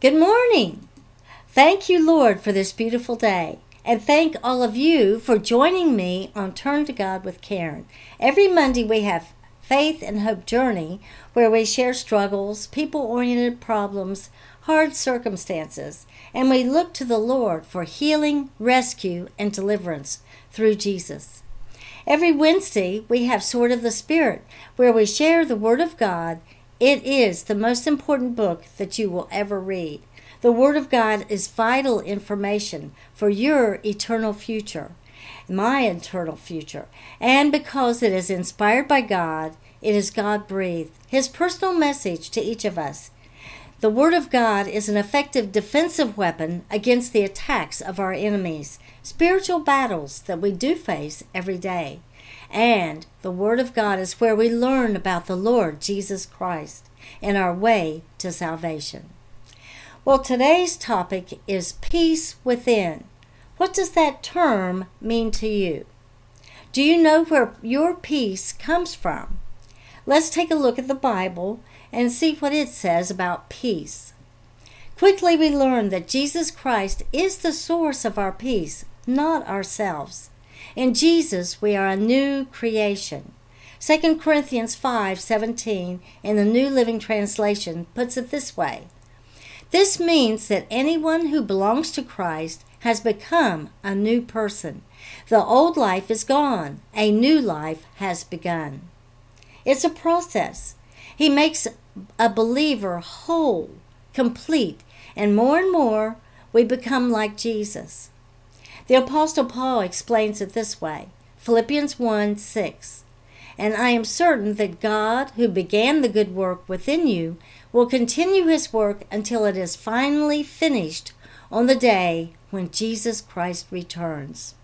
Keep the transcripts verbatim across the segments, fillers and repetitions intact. Good morning. Thank you, Lord, for this beautiful day. And thank all of you for joining me on Turn to God with Karen. Every Monday we have Faith and Hope Journey, where we share struggles, people-oriented problems, hard circumstances, and we look to the Lord for healing, rescue, and deliverance through Jesus. Every Wednesday we have Sword of the Spirit, where we share the Word of God. It is the most important book that you will ever read. The Word of God is vital information for your eternal future, my eternal future. And because it is inspired by God, it is God-breathed, His personal message to each of us. The Word of God is an effective defensive weapon against the attacks of our enemies, spiritual battles that we do face every day. And the Word of God is where we learn about the Lord Jesus Christ and our way to salvation. Well, today's topic is peace within. What does that term mean to you? Do you know where your peace comes from? Let's take a look at the Bible and see what it says about peace. Quickly, we learn that Jesus Christ is the source of our peace, not ourselves. In Jesus, we are a new creation. Second Corinthians five seventeen in the New Living Translation puts it this way. This means that anyone who belongs to Christ has become a new person. The old life is gone. A new life has begun. It's a process. He makes a believer whole, complete, and more and more we become like Jesus. The Apostle Paul explains it this way, Philippians one six, and I am certain that God, who began the good work within you, will continue His work until it is finally finished on the day when Jesus Christ returns.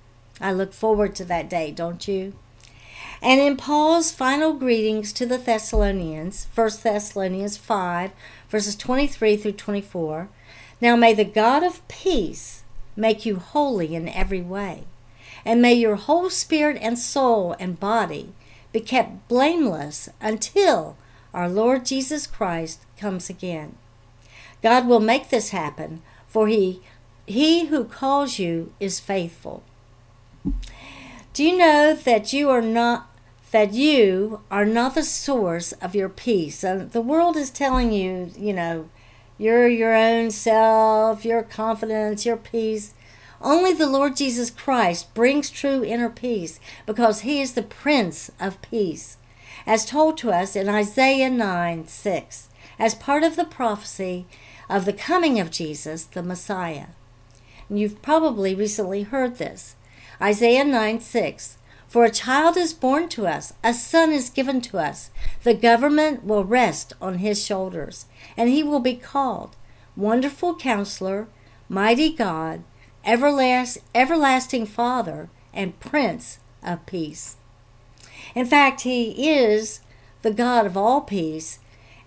I look forward to that day, don't you? And in Paul's final greetings to the Thessalonians, First Thessalonians five, verses twenty-three through twenty-four, now may the God of peace make you holy in every way, and may your whole spirit and soul and body be kept blameless until our Lord Jesus Christ comes again. God will make this happen, for he, he who calls you is faithful. Do you know that you are not that you are not the source of your peace? And the world is telling you, you know, you're your own self, your confidence, your peace. Only the Lord Jesus Christ brings true inner peace because He is the Prince of Peace, as told to us in Isaiah nine six, as part of the prophecy of the coming of Jesus, the Messiah. And you've probably recently heard this. Isaiah nine six, for a child is born to us, a son is given to us. The government will rest on His shoulders, and He will be called Wonderful Counselor, Mighty God, Everlast, Everlasting Father, and Prince of Peace. In fact, He is the God of all peace,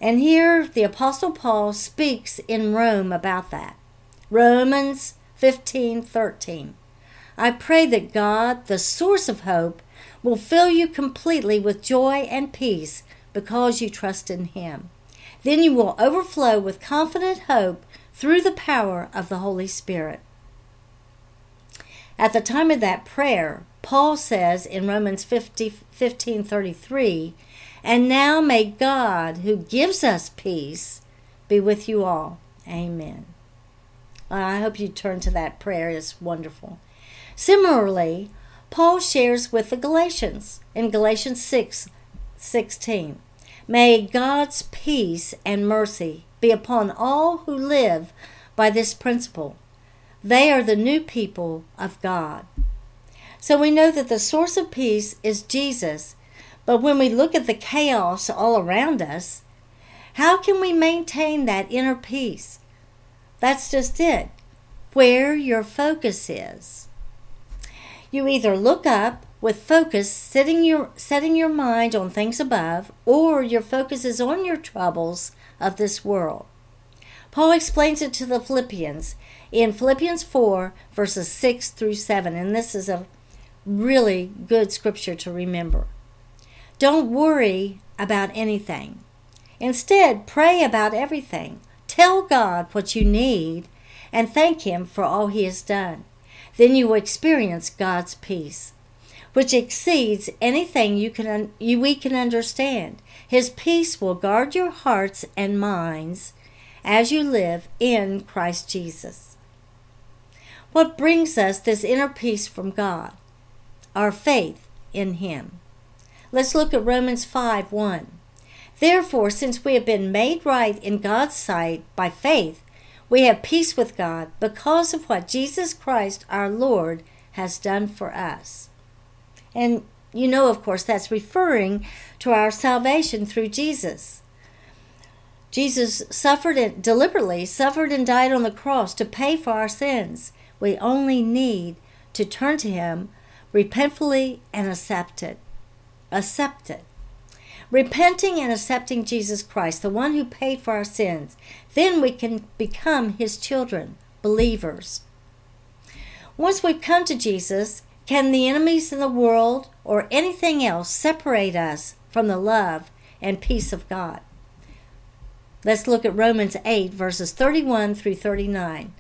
and here the Apostle Paul speaks in Rome about that. Romans fifteen thirteen. I pray that God, the source of hope, will fill you completely with joy and peace because you trust in Him. Then you will overflow with confident hope through the power of the Holy Spirit. At the time of that prayer, Paul says in Romans fifteen thirty-three, and now may God, who gives us peace, be with you all. Amen. Well, I hope you turn to that prayer. It's wonderful. Similarly, Paul shares with the Galatians in Galatians six sixteen, may God's peace and mercy be upon all who live by this principle. They are the new people of God. So we know that the source of peace is Jesus, but when we look at the chaos all around us, how can we maintain that inner peace? That's just it, where your focus is. You either look up with focus, setting your, setting your mind on things above, or your focus is on your troubles of this world. Paul explains it to the Philippians in Philippians four, verses six through seven, and this is a really good scripture to remember. Don't worry about anything. Instead, pray about everything. Tell God what you need and thank Him for all He has done. Then you will experience God's peace, which exceeds anything you can un- you, we can understand. His peace will guard your hearts and minds as you live in Christ Jesus. What brings us this inner peace from God? Our faith in Him. Let's look at Romans five one. Therefore, since we have been made right in God's sight by faith, we have peace with God because of what Jesus Christ our Lord has done for us. And you know, of course, that's referring to our salvation through Jesus. Jesus suffered and deliberately suffered and died on the cross to pay for our sins. We only need to turn to Him repentfully and accept it. Accept it. Repenting and accepting Jesus Christ, the one who paid for our sins. Then we can become His children, believers. Once we've come to Jesus, can the enemies in the world or anything else separate us from the love and peace of God? Let's look at Romans eight, verses thirty-one through thirty-nine.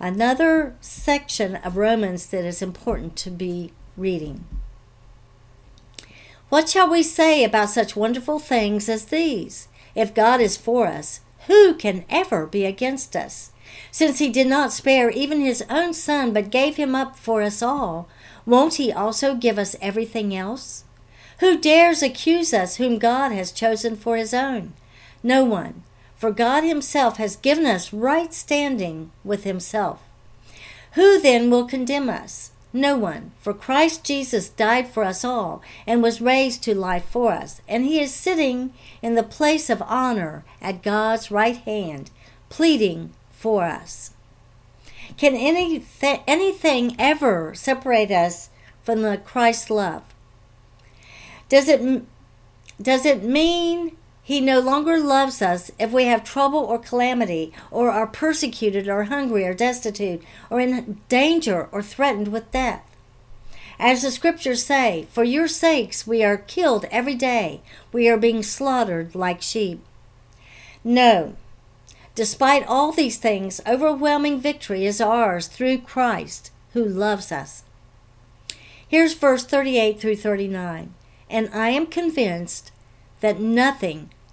Another section of Romans that is important to be reading. What shall we say about such wonderful things as these? If God is for us, who can ever be against us? Since He did not spare even His own Son, but gave Him up for us all, won't He also give us everything else? Who dares accuse us whom God has chosen for His own? No one, for God Himself has given us right standing with Himself. Who then will condemn us? No one, for Christ Jesus died for us all and was raised to life for us, and He is sitting in the place of honor at God's right hand, pleading for us. Can any th- anything ever separate us from the Christ's love? Does it, does it mean He no longer loves us if we have trouble or calamity, or are persecuted or hungry or destitute or in danger or threatened with death? As the scriptures say, for your sakes we are killed every day. We are being slaughtered like sheep. No. Despite all these things, overwhelming victory is ours through Christ who loves us. Here's verse thirty-eight through thirty-nine. And I am convinced that nothing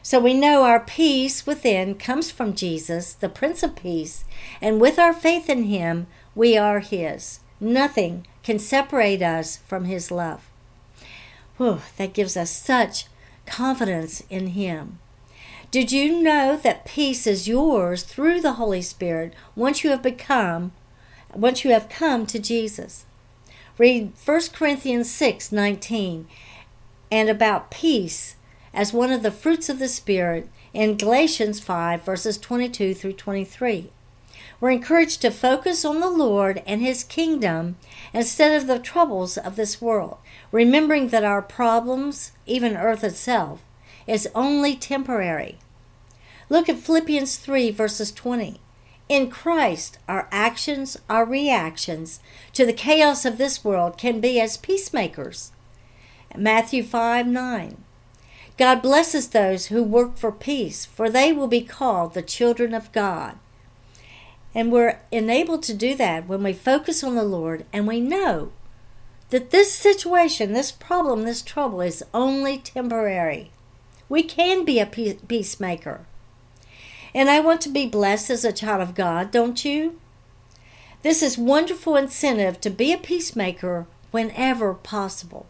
So we know our peace within comes from Jesus, the Prince of Peace, and with our faith in Him, we are His. Nothing can separate us from His love. Whew, that gives us such confidence in Him. Did you know that peace is yours through the Holy Spirit once you have become, once you have come to Jesus? Read First Corinthians six nineteen and about peace as one of the fruits of the Spirit in Galatians five, verses twenty-two through twenty-three. We're encouraged to focus on the Lord and His kingdom instead of the troubles of this world, remembering that our problems, even earth itself, is only temporary. Look at Philippians three, verses twenty. In Christ, our actions, our reactions to the chaos of this world can be as peacemakers. Matthew five nine. God blesses those who work for peace, for they will be called the children of God. And we're enabled to do that when we focus on the Lord and we know that this situation, this problem, this trouble is only temporary. We can be a peacemaker. And I want to be blessed as a child of God, don't you? This is wonderful incentive to be a peacemaker whenever possible.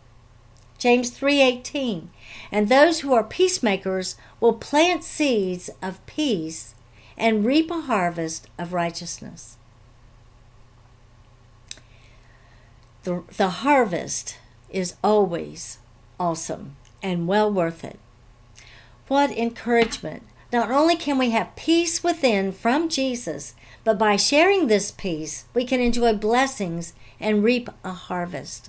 James three eighteen, and those who are peacemakers will plant seeds of peace and reap a harvest of righteousness. The, the harvest is always awesome and well worth it. What encouragement! Not only can we have peace within from Jesus, But by sharing this peace, we can enjoy blessings and reap a harvest.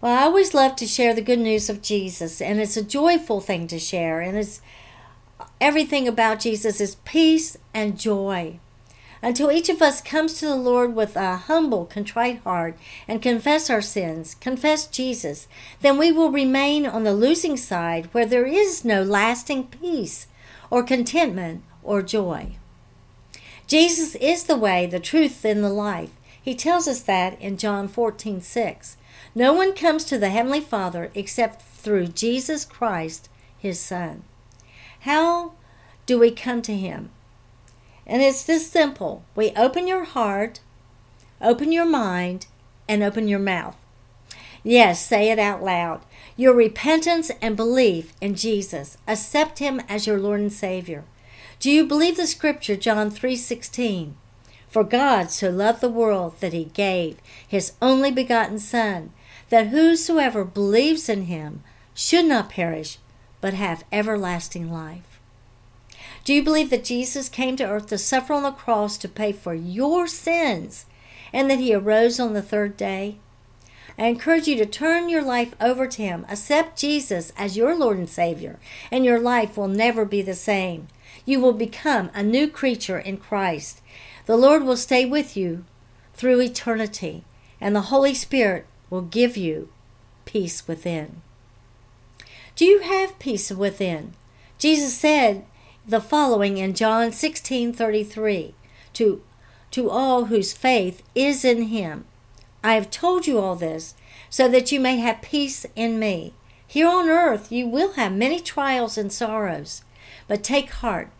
Well, I always love to share the good news of Jesus, and it's a joyful thing to share, and it's everything about Jesus is peace and joy. Until each of us comes to the Lord with a humble, contrite heart and confess our sins, confess Jesus, then we will remain on the losing side where there is no lasting peace or contentment or joy. Jesus is the way, the truth, and the life. He tells us that in John fourteen six. No one comes to the Heavenly Father except through Jesus Christ, His Son. How do we come to Him? And it's this simple. We open your heart, open your mind, and open your mouth. Yes, say it out loud. Your repentance and belief in Jesus. Accept Him as your Lord and Savior. Do you believe the scripture, John three sixteen? For God so loved the world that He gave His only begotten Son, that whosoever believes in Him should not perish, but have everlasting life. Do you believe that Jesus came to earth to suffer on the cross to pay for your sins and that He arose on the third day? I encourage you to turn your life over to Him. Accept Jesus as your Lord and Savior, and your life will never be the same. You will become a new creature in Christ. The Lord will stay with you through eternity, and the Holy Spirit will give you peace within. Do you have peace within? Jesus said the following in John sixteen thirty-three, to, to all whose faith is in Him. I have told you all this so that you may have peace in me. Here on earth you will have many trials and sorrows, but take heart,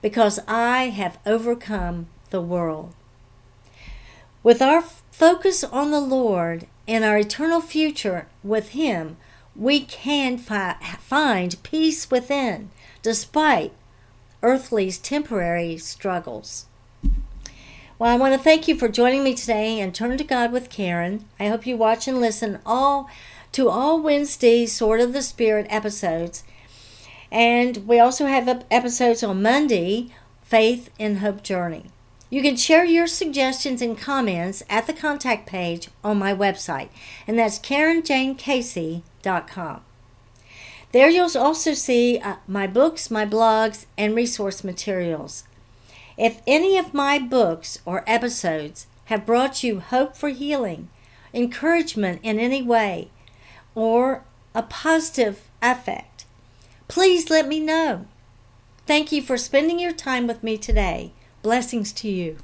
because I have overcome the world. With our focus on the Lord and our eternal future with Him, we can fi- find peace within, despite earthly's temporary struggles. Well, I want to thank you for joining me today and Turn to God with Karen. I hope you watch and listen all to all Wednesday Sword of the Spirit episodes. And we also have episodes on Monday, Faith and Hope Journey. You can share your suggestions and comments at the contact page on my website, and that's Karen Jane Casey dot com. There you'll also see uh, my books, my blogs, and resource materials. If any of my books or episodes have brought you hope for healing, encouragement in any way, or a positive effect, please let me know. Thank you for spending your time with me today. Blessings to you.